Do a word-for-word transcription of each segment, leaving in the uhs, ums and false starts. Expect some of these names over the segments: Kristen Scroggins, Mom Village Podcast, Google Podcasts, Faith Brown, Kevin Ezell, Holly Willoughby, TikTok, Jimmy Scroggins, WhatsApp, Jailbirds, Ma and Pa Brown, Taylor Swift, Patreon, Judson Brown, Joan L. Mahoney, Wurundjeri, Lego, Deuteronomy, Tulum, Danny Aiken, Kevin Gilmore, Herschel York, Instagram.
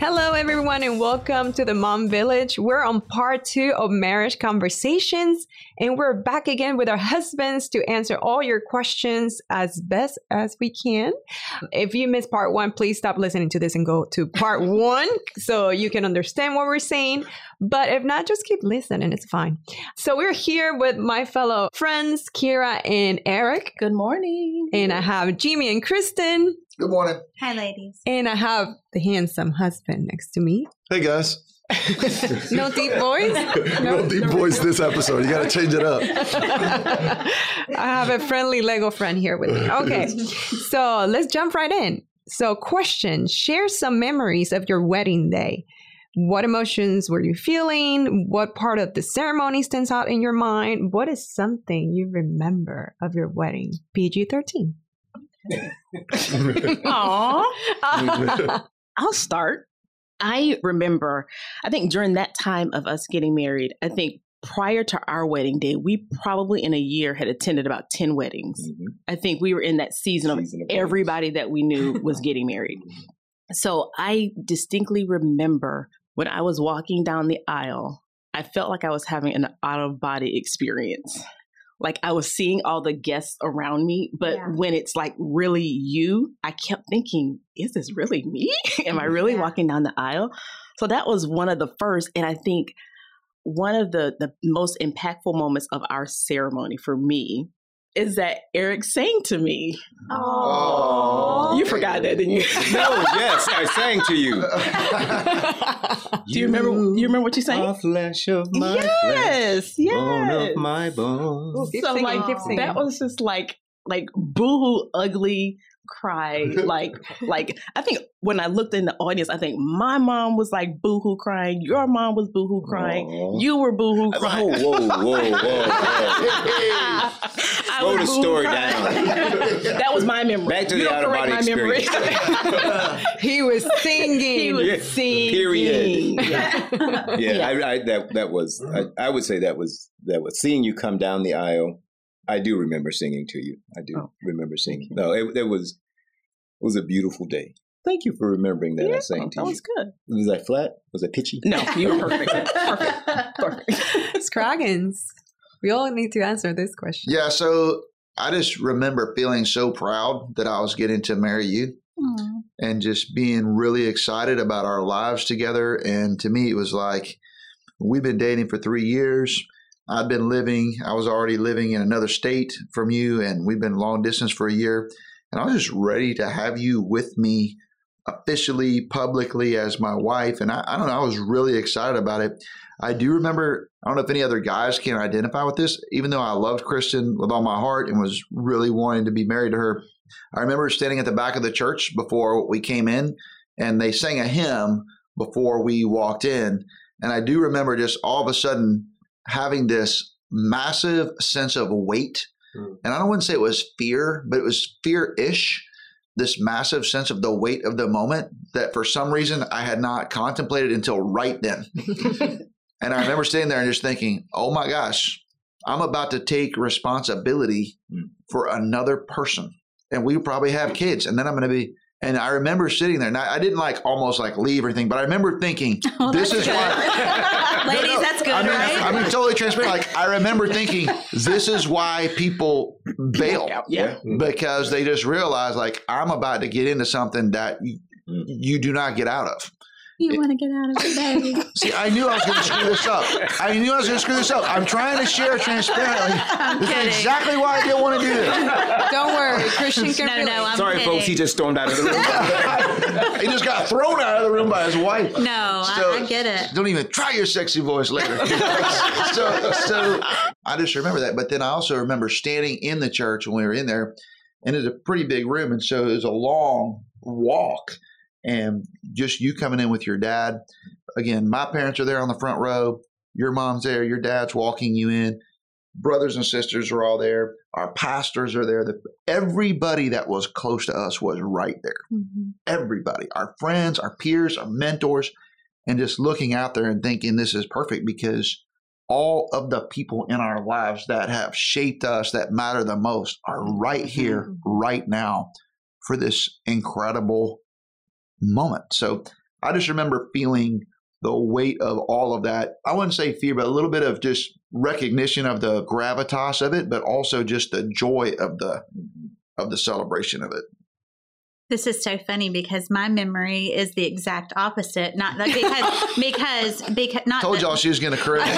Hello, everyone, and welcome to the Mom Village. We're on part two of marriage conversations, and we're back again with our husbands to answer all your questions as best as we can. If you missed part one, please stop listening to this and go to part one so you can understand what we're saying. But if not, just keep listening. It's fine. So we're here with my fellow friends, Kira and Eric. Good morning. And I have Jimmy and Kristen. Good morning. Hi, ladies. And I have the handsome husband next to me. Hey, guys. No deep voice? No, no deep no, voice no. This episode. You got to change it up. I have a friendly Lego friend here with me. Okay. So let's jump right in. So question, share some memories of your wedding day. What emotions were you feeling? What part of the ceremony stands out in your mind? What is something you remember of your wedding? P G thirteen. Aww. I'll start. I remember, I think during that time of us getting married, I think prior to our wedding day, we probably in a year had attended about ten weddings. Mm-hmm. I think we were in that season of everybody that we knew was getting married. So I distinctly remember when I was walking down the aisle, I felt like I was having an out-of-body experience. Like I was seeing all the guests around me, but yeah. when it's like really you, I kept thinking, is this really me? Am I really yeah. walking down the aisle? So that was one of the first. And I think one of the, the most impactful moments of our ceremony for me is that Eric sang to me. Oh, you forgot that, didn't you? No, yes, I sang to you. Do you, you remember? You remember what you sang? A flesh of my yes, flesh, yes. Bone of my bones. Ooh, so singing, like that was just like like boohoo, ugly cry. like like I think when I looked in the audience, I think my mom was like boohoo crying. Your mom was boohoo crying. Aww. You were boohoo crying. Oh, whoa, whoa, whoa, whoa. Slow the story down. That was my memory. Back to the out of body experience. He was singing. He was yeah. singing. Period. Yeah, yeah, yeah. I, I, that that was. I, I would say that was that was seeing you come down the aisle. I do remember singing to you. I do oh. remember singing. No, it, it was it was a beautiful day. Thank you for remembering that. Yeah, I sang to you. That was good. Was I flat? Was I pitchy? No, you were perfect. perfect. Perfect. It's Scroggins. We all need to answer this question. Yeah, so I just remember feeling so proud that I was getting to marry you. Aww. And just being really excited about our lives together. And to me, it was like, we've been dating for three years. I've been living, I was already living in another state from you, and we've been long distance for a year. And I was just ready to have you with me officially, publicly as my wife. And I, I don't know, I was really excited about it. I do remember, I don't know if any other guys can identify with this, even though I loved Kristen with all my heart and was really wanting to be married to her. I remember standing at the back of the church before we came in, and they sang a hymn before we walked in. And I do remember just all of a sudden having this massive sense of weight. And I don't want to say it was fear, but it was fear-ish. This massive sense of the weight of the moment that for some reason I had not contemplated until right then. And I remember sitting there and just thinking, oh my gosh, I'm about to take responsibility for another person. And we probably have kids. And then I'm going to be, and I remember sitting there and I, I didn't like almost like leave or anything, but I remember thinking, oh, this is good. why. Ladies, no, no, that's good, I mean, right? I mean, totally transparent. Like I remember thinking, this is why people bail yeah. because they just realize like I'm about to get into something that you, you do not get out of. You want to get out of it, baby. See, I knew I was going to screw this up. I knew I was going to screw this up. I'm trying to share transparently. I'm this kidding. Is exactly why I didn't want to do this. Don't worry, Christian can relate. No, no, I'm Sorry, kidding. folks. He just stormed out of the room. He just got thrown out of the room by his wife. No, so, I, I get it. Don't even try your sexy voice later. so, so I just remember that. But then I also remember standing in the church when we were in there, And it's a pretty big room. And so it was a long walk. And just you coming in with your dad. Again, my parents are there on the front row. Your mom's there. Your dad's walking you in. Brothers and sisters are all there. Our pastors are there. The, everybody that was close to us was right there. Mm-hmm. Everybody, our friends, our peers, our mentors, and just looking out there and thinking this is perfect because all of the people in our lives that have shaped us, that matter the most, are right here, mm-hmm. right now for this incredible moment. So I just remember feeling the weight of all of that. I wouldn't say fear, but a little bit of just recognition of the gravitas of it, but also just the joy of the of the celebration of it. This is so funny because my memory is the exact opposite. Not that because, because, because, not. Told the, y'all she was going to correct me.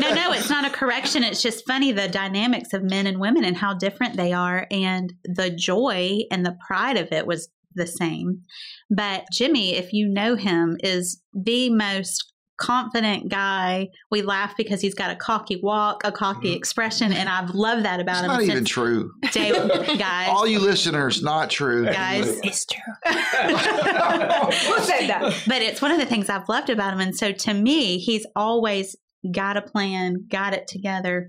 No, no, no, it's not a correction. It's just funny the dynamics of men and women and how different they are. And the joy and the pride of it was the same. But Jimmy, if you know him, is the most confident guy. We laugh because he's got a cocky walk, a cocky mm-hmm. expression, and I've loved that about it's him. It's not even true. Day, guys. All you listeners, not true. Guys, it's true. Who said that? But it's one of the things I've loved about him. And so to me, he's always got a plan, got it together.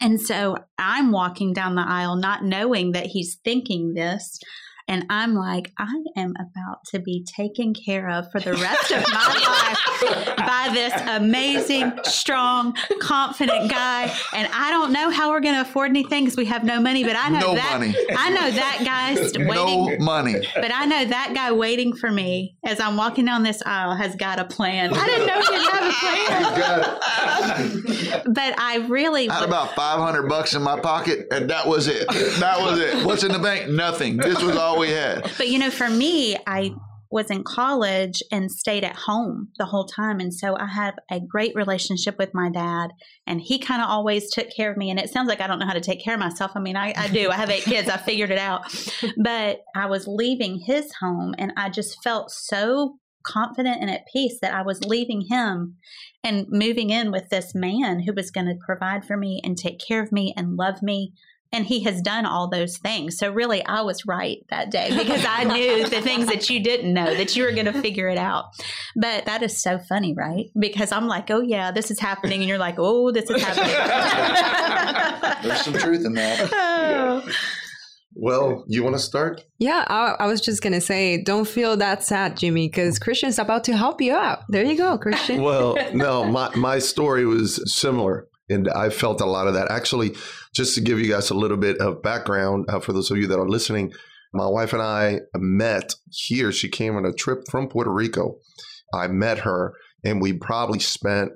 And so I'm walking down the aisle not knowing that he's thinking this. And I'm like, I am about to be taken care of for the rest of my life by this amazing, strong, confident guy. And I don't know how we're going to afford anything because we have no money. But I know no that money. I know that guy's waiting. No money. But I know that guy waiting for me as I'm walking down this aisle has got a plan. I didn't know he had a plan. You got it. But I really I had about five hundred bucks in my pocket, and that was it. That was it. What's in the bank? Nothing. This was all we had. But you know, for me, I was in college and stayed at home the whole time. And so I have a great relationship with my dad, and he kind of always took care of me. And it sounds like I don't know how to take care of myself. I mean, I, I do. I have eight kids. I figured it out. But I was leaving his home, and I just felt so confident and at peace that I was leaving him and moving in with this man who was going to provide for me and take care of me and love me. And he has done all those things. So really, I was right that day because I knew the things that you didn't know, that you were going to figure it out. But that is so funny, right? Because I'm like, oh, yeah, this is happening. And you're like, oh, this is happening. There's some truth in that. Oh. Yeah. Well, you want to start? Yeah, I, I was just going to say, don't feel that sad, Jimmy, because Christian's about to help you out. There you go, Christian. Well, no, my, my story was similar. And I felt a lot of that. Actually, just to give you guys a little bit of background, uh, for those of you that are listening, my wife and I met here. She came on a trip from Puerto Rico. I met her, and we probably spent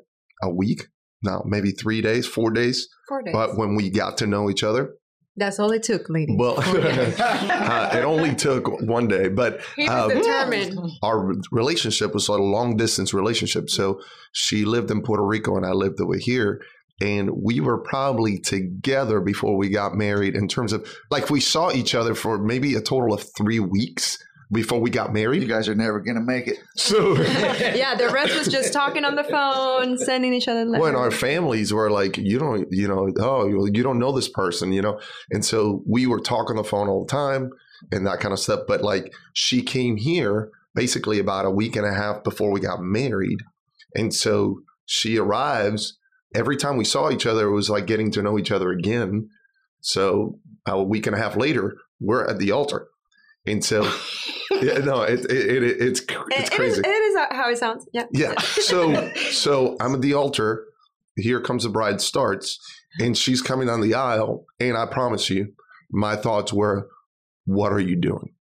a week, no, maybe three days, four days. Four days. But when we got to know each other. That's all it took, ladies. Well, uh, it only took one day, but he was uh, determined. Our relationship was a long-distance relationship. So she lived in Puerto Rico, and I lived over here. And we were probably together before we got married in terms of, like, we saw each other for maybe a total of three weeks before we got married. You guys are never going to make it. So yeah, the rest was just talking on the phone, sending each other letters. Well, and our families were like, you don't, you know, oh, you don't know this person, you know. And so we were talking on the phone all the time and that kind of stuff. But, like, she came here basically about a week and a half before we got married. And so she arrives. Every time we saw each other, it was like getting to know each other again. So a week and a half later, we're at the altar. And so, yeah, no, it, it, it, it's, it's crazy. It is, it is how it sounds. Yeah. Yeah. So, so I'm at the altar. Here comes the bride starts, and she's coming down the aisle. And I promise you, my thoughts were, what are you doing?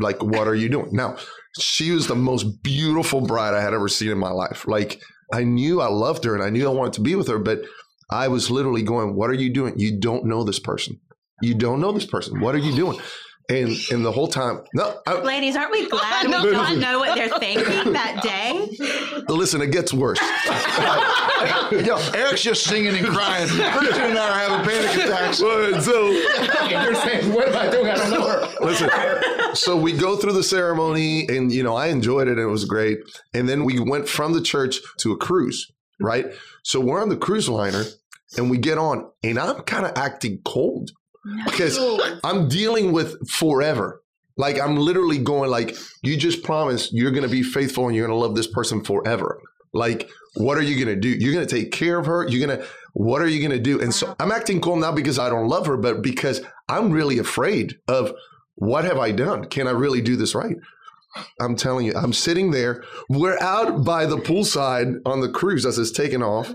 Like, what are you doing? Now, she was the most beautiful bride I had ever seen in my life. Like, I knew I loved her and I knew I wanted to be with her, but I was literally going, what are you doing? You don't know this person. You don't know this person. What are you doing? And and the whole time, no. I, Ladies, aren't we glad we don't know what they're thinking that day? Listen, it gets worse. Yo, Eric's just singing and crying. Christian and I are having panic attacks. And so you're saying, what am I doing? I don't know her. Listen, so we go through the ceremony, and, you know, I enjoyed it, and it was great. And then we went from the church to a cruise, right? So we're on the cruise liner, and we get on, and I'm kind of acting cold. No. Because I'm dealing with forever. Like, I'm literally going like, you just promised you're going to be faithful and you're going to love this person forever. Like, what are you going to do? You're going to take care of her. You're going to, what are you going to do? And so I'm acting cool not because I don't love her, but because I'm really afraid of what have I done? Can I really do this right? I'm telling you, I'm sitting there. We're out by the poolside on the cruise as it's taking off.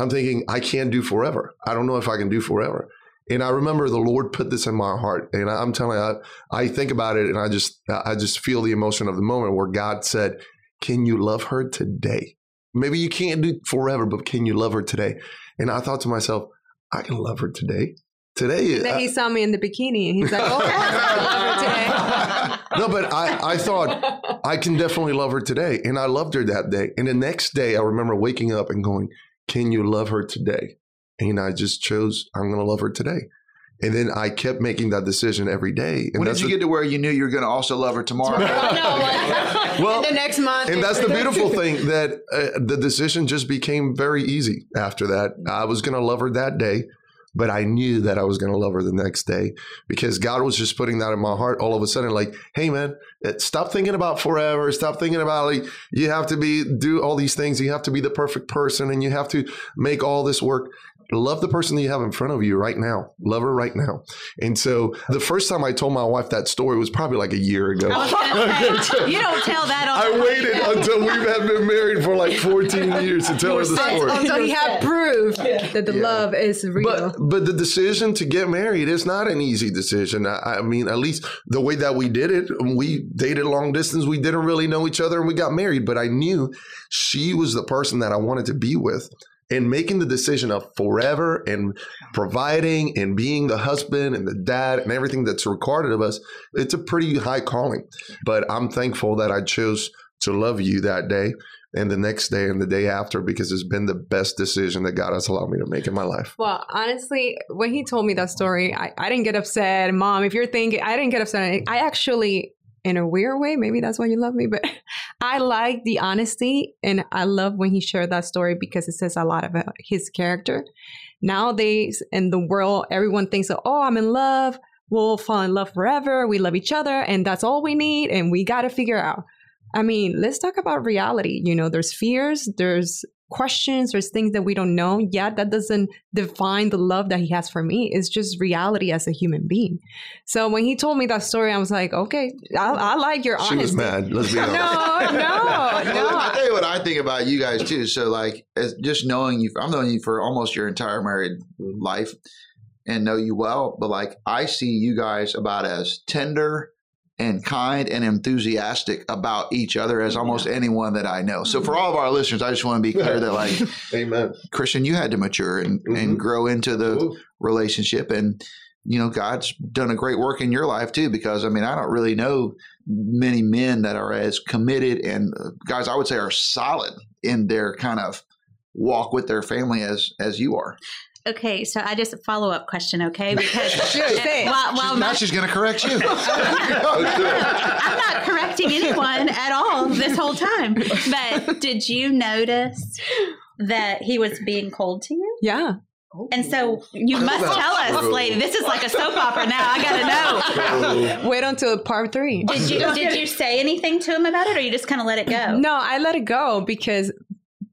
I'm thinking, I can't do forever. I don't know if I can do forever. And I remember the Lord put this in my heart. And I'm telling you, I, I think about it and I just, I just feel the emotion of the moment where God said, can you love her today? Maybe you can't do forever, but can you love her today? And I thought to myself, I can love her today. Today. And then I, he saw me in the bikini. He's like, oh, I can love her today. No, but I, I thought I can definitely love her today. And I loved her that day. And the next day, I remember waking up and going, can you love her today? And I just chose, I'm going to love her today. And then I kept making that decision every day. And when did you get to where you knew you were going to also love her tomorrow? tomorrow. No, well, the next month. And that's the beautiful thing that uh, the decision just became very easy after that. I was going to love her that day, but I knew that I was going to love her the next day because God was just putting that in my heart all of a sudden. Like, hey, man, stop thinking about forever. Stop thinking about like you have to be do all these things. You have to be the perfect person and you have to make all this work. Love the person that you have in front of you right now. Love her right now. And so the first time I told my wife that story was probably like a year ago. Okay. You don't tell that on I waited podcast. Until we have been married for like fourteen years to tell her the story. Until you have proved yeah. that the yeah. love is real. But, but the decision to get married is not an easy decision. I, I mean, at least the way that we did it, we dated long distance. We didn't really know each other and we got married. But I knew she was the person that I wanted to be with. And making the decision of forever and providing and being the husband and the dad and everything that's required of us, it's a pretty high calling. But I'm thankful that I chose to love you that day and the next day and the day after because it's been the best decision that God has allowed me to make in my life. Well, honestly, when he told me that story, I, I didn't get upset. Mom, if you're thinking, I didn't get upset. I actually... in a weird way, maybe that's why you love me, but I like the honesty and I love when he shared that story because it says a lot about his character. Nowadays in the world, everyone thinks, oh, I'm in love. We'll fall in love forever. We love each other and that's all we need and we got to figure out. I mean, let's talk about reality. You know, there's fears, there's questions, there's things that we don't know yet. That doesn't define the love that he has for me. It's just reality as a human being. So when he told me that story, I was like, okay, I, I like your honesty. She was mad. Let's be honest. No, no, no. I'll tell you what I think about you guys too. So like, as just knowing you, I'm knowing you for almost your entire married life and know you well, but like, I see you guys about as tender and kind and enthusiastic about each other as almost anyone that I know. So for all of our listeners, I just want to be clear that like, amen. Christian, you had to mature and, mm-hmm. and grow into the Ooh. relationship. And, you know, God's done a great work in your life too, because I mean, I don't really know many men that are as committed and uh, guys, I would say are solid in their kind of walk with their family as, as you are. Okay, so I just a follow up question, okay? Because sure, while, while she's, my, now she's going to correct you. I'm not, I'm not correcting anyone at all this whole time. But did you notice that he was being cold to you? Yeah. And so you must tell us, lady. This is like a soap opera now. I got to know. Wait until part three. Did you did you say anything to him about it, or you just kind of let it go? No, I let it go because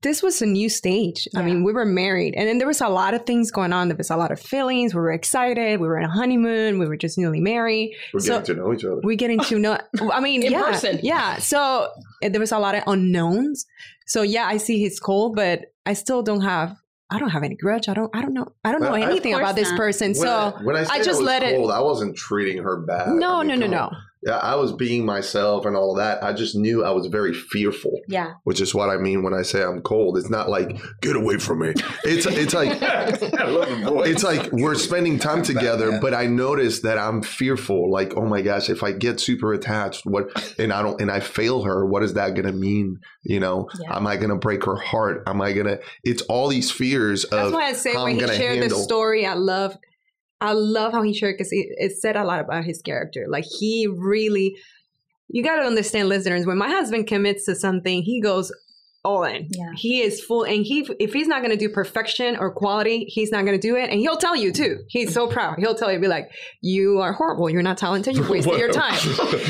this was a new stage. Yeah. I mean, we were married and then there was a lot of things going on. There was a lot of feelings. We were excited. We were in a honeymoon. We were just newly married. We're so getting to know each other. We're getting to know. I mean, in yeah, person. Yeah. So there was a lot of unknowns. So yeah, I see his cold, but I still don't have, I don't have any grudge. I don't, I don't know. I don't know I, anything about this not. person. When so I, when I, I just let cold, it. I wasn't treating her bad. No, I mean, no, no, no. Yeah, I was being myself and all that. I just knew I was very fearful. Yeah. Which is what I mean when I say I'm cold. It's not like, get away from me. It's it's like I love the boy. It's like we're spending time together, but I noticed that I'm fearful. Like, oh my gosh, if I get super attached, what and I don't and I fail her, what is that gonna mean? You know, yeah. Am I gonna break her heart? Am I gonna it's all these fears of That's why I say how when I'm he shared handle. the story, I love I love how he shared because it, it said a lot about his character. Like he really, you got to understand listeners, when my husband commits to something, he goes all in. Yeah. He is full. And he, if he's not going to do perfection or quality, he's not going to do it. And he'll tell you too. He's so proud. He'll tell you, be like, you are horrible. You're not talented. You wasted your time.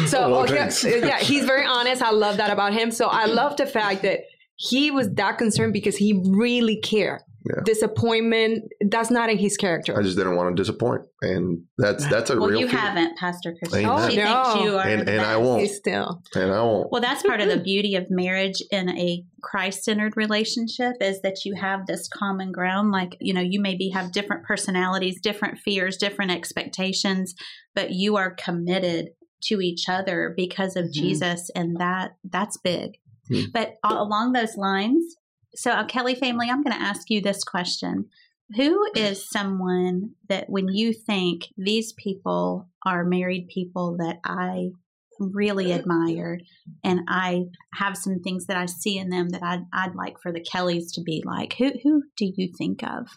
So okay, yeah, he's very honest. I love that about him. So I love the fact that he was that concerned because he really cared. Yeah. Disappointment, that's not in his character. I just didn't want to disappoint. And that's that's a well, real you fear. Haven't, Pastor Christian. Oh, she no. thinks you are and, and I won't. Still. And I won't. Well, that's part mm-hmm. of the beauty of marriage in a Christ-centered relationship is that you have this common ground. Like, you know, you maybe have different personalities, different fears, different expectations, but you are committed to each other because of mm-hmm. Jesus. And that that's big. Mm-hmm. But uh, along those lines, so, uh, Kelly family, I'm going to ask you this question. Who is someone that when you think these people are married people that I really admire and I have some things that I see in them that I'd, I'd like for the Kellys to be like? Who who do you think of?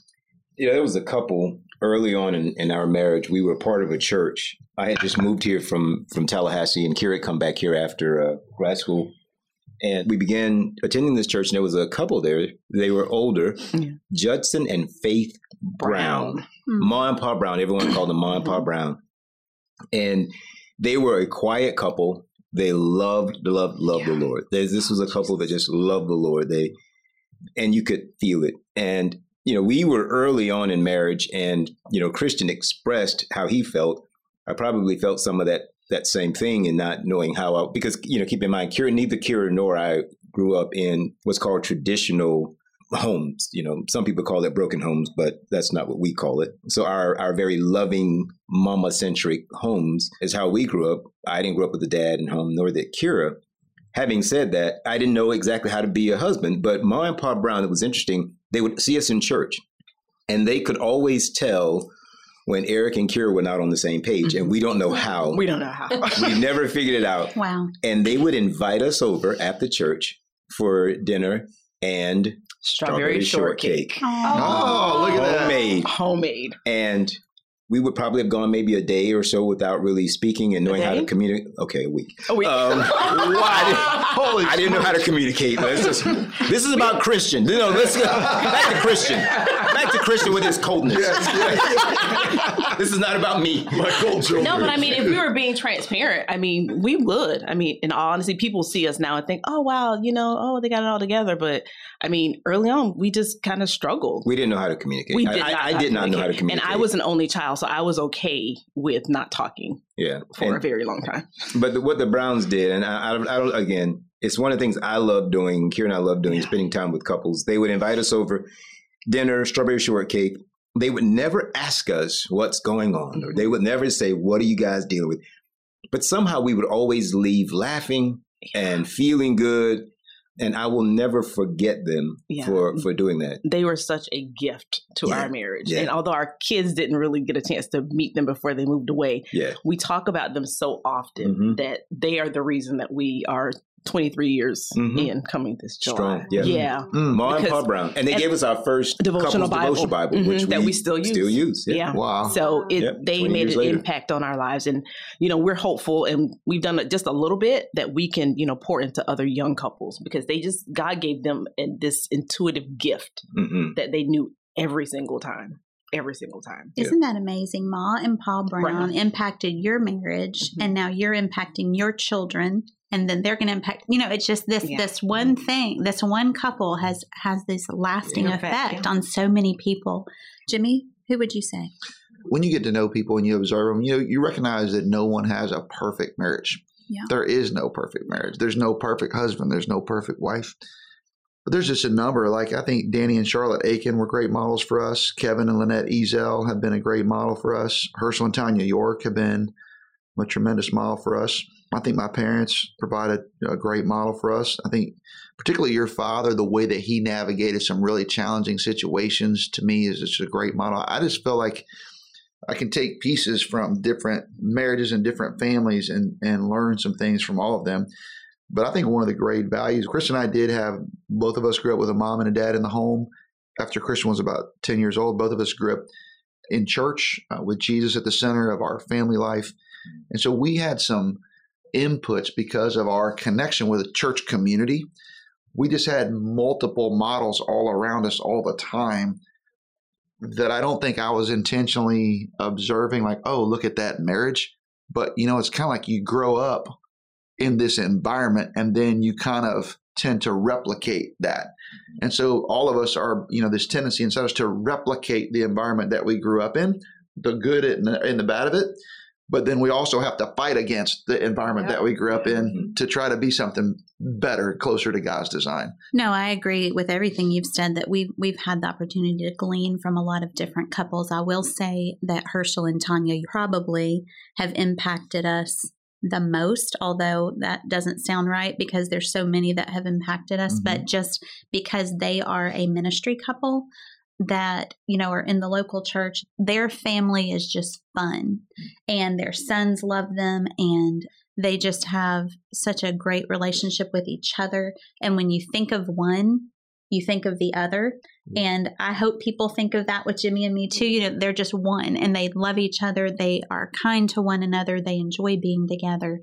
Yeah, there was a couple early on in, in our marriage. We were part of a church. I had just moved here from, from Tallahassee, and Kira had come back here after uh, grad school. And we began attending this church, and there was a couple there. They were older, yeah. Judson and Faith Brown. Brown. Mm-hmm. Ma and Pa Brown. Everyone called them Ma and Pa Brown. And they were a quiet couple. They loved, loved, loved yeah. the Lord. There's, this was a couple that just loved the Lord. They, and you could feel it. And, you know, we were early on in marriage, and, you know, Christian expressed how he felt. I probably felt some of that. that same thing and not knowing how, I, because, you know, keep in mind, Kira, neither Kira nor I grew up in what's called traditional homes. You know, some people call it broken homes, but that's not what we call it. So our, our very loving mama-centric homes is how we grew up. I didn't grow up with a dad and home, nor did Kira. Having said that, I didn't know exactly how to be a husband, but Ma and Pa Brown, it was interesting. They would see us in church and they could always tell when Eric and Kira were not on the same page, and we don't know how. We don't know how. We never figured it out. Wow. And they would invite us over at the church for dinner and strawberry, strawberry shortcake. shortcake. Oh, oh, look at that. Homemade. Homemade. And we would probably have gone maybe a day or so without really speaking and knowing how to communicate. Okay, a week. A week. Um, I, Holy I didn't know how to communicate. Let's just, this is about Christian. No, let's go back to Christian. Back to Christian with his coldness. Yes, yes. This is not about me. My cold children. No, but I mean, if we were being transparent, I mean, we would. I mean, in all honesty, people see us now and think, oh, wow, you know, oh, they got it all together. But I mean, early on, we just kind of struggled. We didn't know how to communicate. We did I, not I, I did not know how to communicate. And I was an only child. So I was okay with not talking yeah. for and, a very long time. But the, what the Browns did, and I, I, I don't, again, it's one of the things I love doing, Kira and I love doing, yeah. spending time with couples. They would invite us over, dinner, strawberry shortcake. They would never ask us what's going on, or they would never say, what are you guys dealing with? But somehow we would always leave laughing yeah. and feeling good. And I will never forget them yeah. for, for doing that. They were such a gift to yeah. our marriage. Yeah. And although our kids didn't really get a chance to meet them before they moved away, yeah. we talk about them so often mm-hmm. that they are the reason that we are twenty-three years mm-hmm. in coming this July. Strong, yeah. yeah. Mm-hmm. Ma and Pa Brown. And they and gave us our first devotional Bible, devotional Bible mm-hmm. which we, that we still use. Still use. Yeah. yeah. Wow. So it, yep. they made an later. impact on our lives. And, you know, we're hopeful and we've done just a little bit that we can, you know, pour into other young couples because they just, God gave them this intuitive gift mm-hmm. that they knew every single time. Every single time. Isn't yeah. that amazing? Ma and Pa Brown right. impacted your marriage mm-hmm. and now you're impacting your children. And then they're going to impact, you know, it's just this, yeah. this one thing, this one couple has, has this lasting yeah. effect yeah. on so many people. Jimmy, who would you say? When you get to know people and you observe them, you know, you recognize that no one has a perfect marriage. Yeah. There is no perfect marriage. There's no perfect husband. There's no perfect wife. But there's just a number. Like I think Danny and Charlotte Aiken were great models for us. Kevin and Lynette Ezell have been a great model for us. Herschel and Tanya York have been a tremendous model for us. I think my parents provided a great model for us. I think particularly your father, the way that he navigated some really challenging situations to me is just a great model. I just feel like I can take pieces from different marriages and different families and, and learn some things from all of them. But I think one of the great values, Chris and I did have, both of us grew up with a mom and a dad in the home. After Christian was about ten years old, both of us grew up in church uh, with Jesus at the center of our family life. And so we had some inputs because of our connection with a church community. We just had multiple models all around us all the time that I don't think I was intentionally observing, like, oh, look at that marriage. But, you know, it's kind of like you grow up in this environment and then you kind of tend to replicate that. And so all of us are, you know, this tendency inside us to replicate the environment that we grew up in, the good and the, and the bad of it. But then we also have to fight against the environment yeah. that we grew up in mm-hmm. to try to be something better, closer to God's design. No, I agree with everything you've said, that we've, we've had the opportunity to glean from a lot of different couples. I will say that Herschel and Tanya probably have impacted us the most, although that doesn't sound right because there's so many that have impacted us, mm-hmm. but just because they are a ministry couple that, you know, are in the local church, their family is just fun and their sons love them and they just have such a great relationship with each other. And when you think of one, you think of the other. And I hope people think of that with Jimmy and me too. You know, they're just one and they love each other. They are kind to one another. They enjoy being together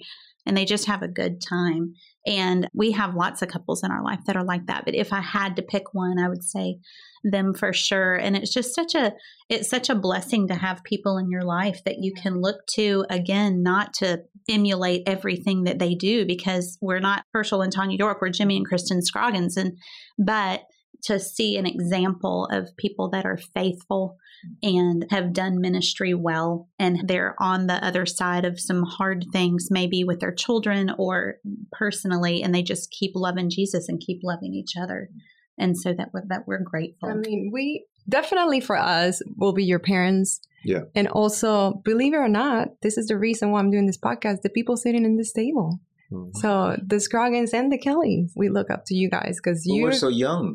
and they just have a good time. And we have lots of couples in our life that are like that. But if I had to pick one, I would say them for sure. And it's just such a, it's such a blessing to have people in your life that you can look to, again, not to emulate everything that they do, because we're not Herschel and Tanya York, we're Jimmy and Kristen Scroggins. And, but to see an example of people that are faithful and have done ministry well, and they're on the other side of some hard things, maybe with their children or personally, and they just keep loving Jesus and keep loving each other. And so that we're, that we're grateful. I mean, we definitely for us will be your parents. Yeah. And also, believe it or not, this is the reason why I'm doing this podcast, the people sitting in this table. Mm-hmm. So the Scroggins and the Kellys, we look up to you guys because you well, we're so young.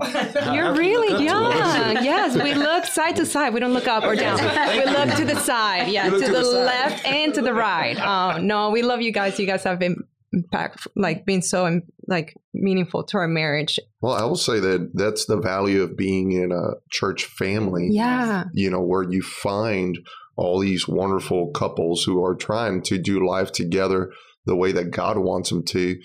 You're really young. Yes, we look side to side. We don't look up or down. We look to the side. Yeah, to, to the, the left and to the right. Um, no, we love you guys. You guys have been impact, like being so like meaningful to our marriage. Well, I will say that that's the value of being in a church family. Yeah, you know, where you find all these wonderful couples who are trying to do life together the way that God wants them to.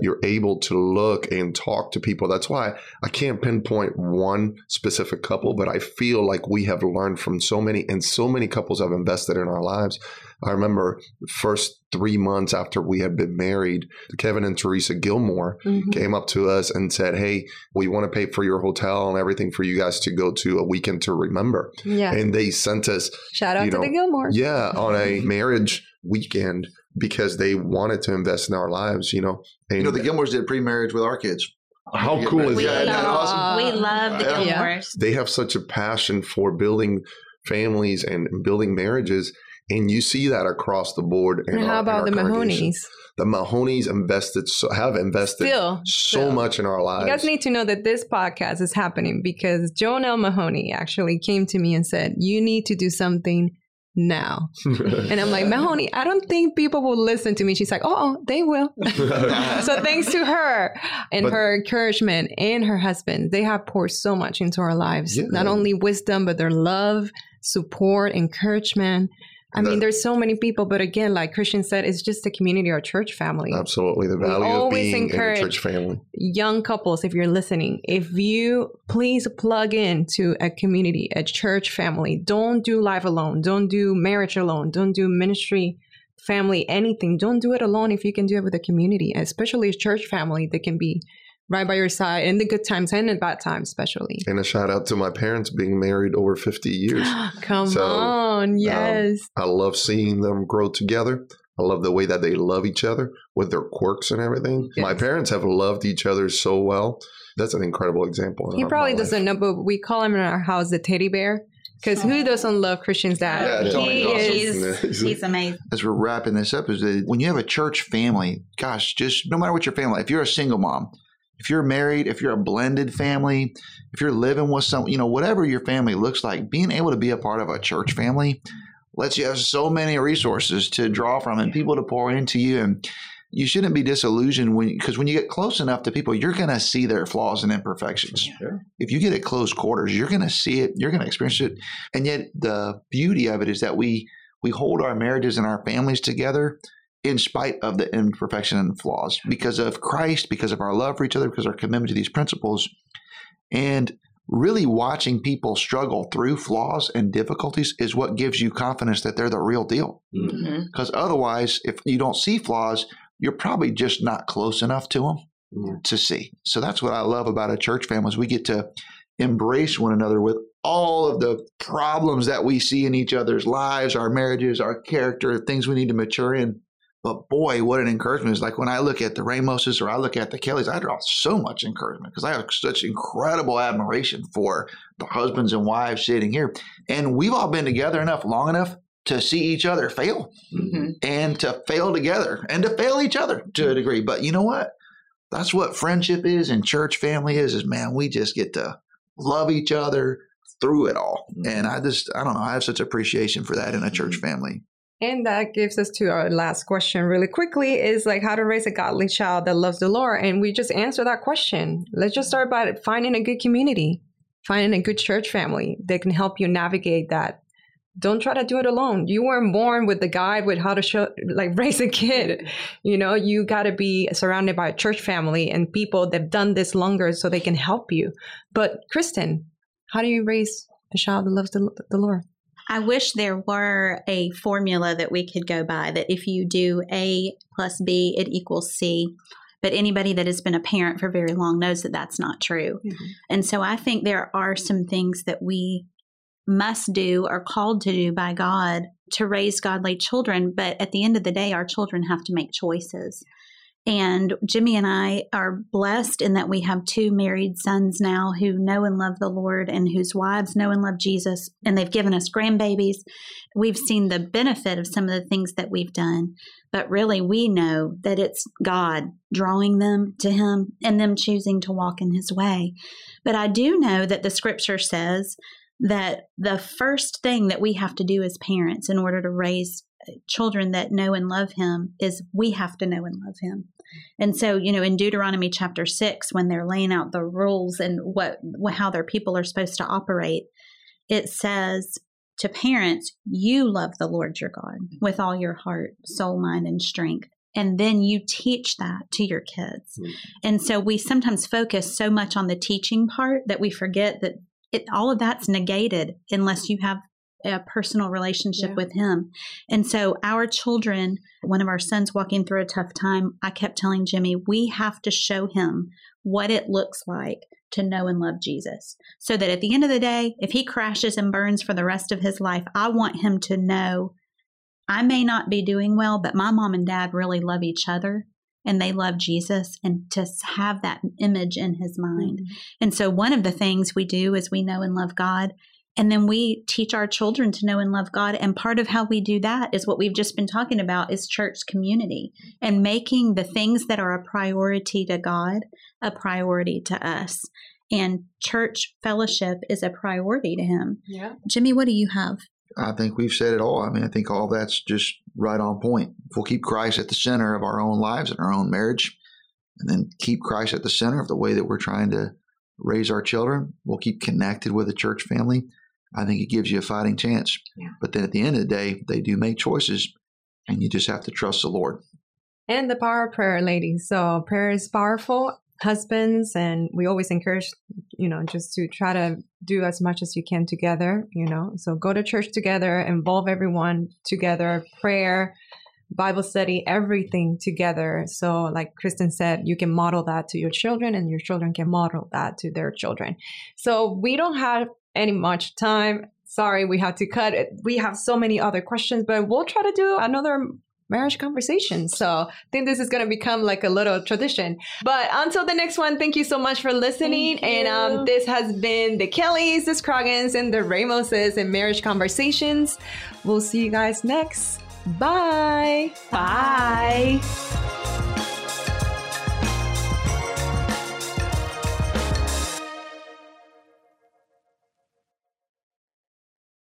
You're able to look and talk to people. That's why I can't pinpoint one specific couple, but I feel like we have learned from so many, and so many couples have invested in our lives. I remember first three months after we had been married, Kevin and Teresa Gilmore mm-hmm. came up to us and said, hey, we want to pay for your hotel and everything for you guys to go to a weekend to remember. Yeah. And they sent us. Shout out you know, to the Gilmore. Yeah. On a marriage weekend, because they wanted to invest in our lives, you know. And you know, the Gilmores did pre-marriage with our kids. How cool is that? Love, awesome. We love the Gilmores. They have such a passion for building families and building marriages. And you see that across the board. And how about the Mahonies? The Mahonies invested, so, have invested still, so still. much in our lives. You guys need to know that this podcast is happening because Joan L. Mahoney actually came to me and said, you need to do something now. And I'm like, Mahoney, I don't think people will listen to me. She's like, oh, they will. So thanks to her and but, her encouragement and her husband, they have poured so much into our lives. Yeah. Not only wisdom, but their love, support, encouragement. I that, mean, there's so many people, but again, like Christian said, it's just the community or church family. Absolutely. The value of being in a church family. Young couples, if you're listening, if you please plug in to a community, a church family, don't do life alone. Don't do marriage alone. Don't do ministry, family, anything. Don't do it alone if you can do it with a community, especially a church family that can be right by your side in the good times and the bad times, especially. And a shout out to my parents being married over fifty years. Come so, on. Yes. Um, I love seeing them grow together. I love the way that they love each other with their quirks and everything. Yes. My parents have loved each other so well. That's an incredible example. He probably doesn't know, but we call him in our house the teddy bear. Because who doesn't love Christian's dad? Yeah, he is. He's, he's amazing. As we're wrapping this up, is that when you have a church family, gosh, just no matter what your family, if you're a single mom, if you're married, if you're a blended family, if you're living with some, you know, whatever your family looks like, being able to be a part of a church family lets you have so many resources to draw from and people to pour into you. And you shouldn't be disillusioned when, because when you get close enough to people, you're going to see their flaws and imperfections. Sure. If you get at close quarters, you're going to see it. You're going to experience it. And yet the beauty of it is that we we hold our marriages and our families together in spite of the imperfection and flaws, because of Christ, because of our love for each other, because of our commitment to these principles, and really watching people struggle through flaws and difficulties is what gives you confidence that they're the real deal. Because mm-hmm. otherwise, if you don't see flaws, you're probably just not close enough to them mm-hmm. to see. So that's what I love about a church family is we get to embrace one another with all of the problems that we see in each other's lives, our marriages, our character, things we need to mature in. But boy, what an encouragement. It's like when I look at the Ramoses or I look at the Kellys, I draw so much encouragement because I have such incredible admiration for the husbands and wives sitting here. And we've all been together enough, long enough to see each other fail mm-hmm. and to fail together and to fail each other to a degree. But you know what? That's what friendship is and church family is, is man, we just get to love each other through it all. Mm-hmm. And I just, I don't know, I have such appreciation for that in a church family. And that gives us to our last question really quickly is like how to raise a godly child that loves the Lord. And we just answer that question. Let's just start by finding a good community, finding a good church family that can help you navigate that. Don't try to do it alone. You weren't born with the guide with how to show, like raise a kid. You know, you got to be surrounded by a church family and people that have done this longer so they can help you. But Kristen, how do you raise a child that loves the, the Lord? I wish there were a formula that we could go by that if you do A plus B, it equals C. But anybody that has been a parent for very long knows that that's not true. Mm-hmm. And so I think there are some things that we must do or called to do by God to raise godly children. But at the end of the day, our children have to make choices. And Jimmy and I are blessed in that we have two married sons now who know and love the Lord and whose wives know and love Jesus. And they've given us grandbabies. We've seen the benefit of some of the things that we've done. But really, we know that it's God drawing them to Him and them choosing to walk in His way. But I do know that the scripture says that the first thing that we have to do as parents in order to raise children that know and love Him is we have to know and love Him. And so, you know, in Deuteronomy chapter six, when they're laying out the rules and what, how their people are supposed to operate, it says to parents, you love the Lord your God with all your heart, soul, mind, and strength. And then you teach that to your kids. Mm-hmm. And so we sometimes focus so much on the teaching part that we forget that it, all of that's negated unless you have a personal relationship yeah. with Him. And so our children, one of our sons walking through a tough time, I kept telling Jimmy, we have to show him what it looks like to know and love Jesus. So that at the end of the day, if he crashes and burns for the rest of his life, I want him to know I may not be doing well, but my mom and dad really love each other and they love Jesus, and to have that image in his mind. Mm-hmm. And so one of the things we do is we know and love God. And then we teach our children to know and love God. And part of how we do that is what we've just been talking about is church community and making the things that are a priority to God a priority to us. And church fellowship is a priority to Him. Yeah. Jimmy, what do you have? I think we've said it all. I mean, I think all that's just right on point. If we'll keep Christ at the center of our own lives and our own marriage, and then keep Christ at the center of the way that we're trying to raise our children, we'll keep connected with the church family. I think it gives you a fighting chance. Yeah. But then at the end of the day, they do make choices, and you just have to trust the Lord. And the power of prayer, ladies. So prayer is powerful, husbands, and we always encourage, you know, just to try to do as much as you can together, you know. So go to church together, involve everyone together, prayer, Bible study, everything together. So like Kristen said, you can model that to your children and your children can model that to their children. So we don't have any much time. Sorry, we had to cut it. We have so many other questions, but we'll try to do another marriage conversation. So I think this is going to become like a little tradition. But until the next one, thank you so much for listening. And um, this has been the Kellys, the Scroggins, and the Ramoses and Marriage Conversations. We'll see you guys next. Bye. Bye. Bye.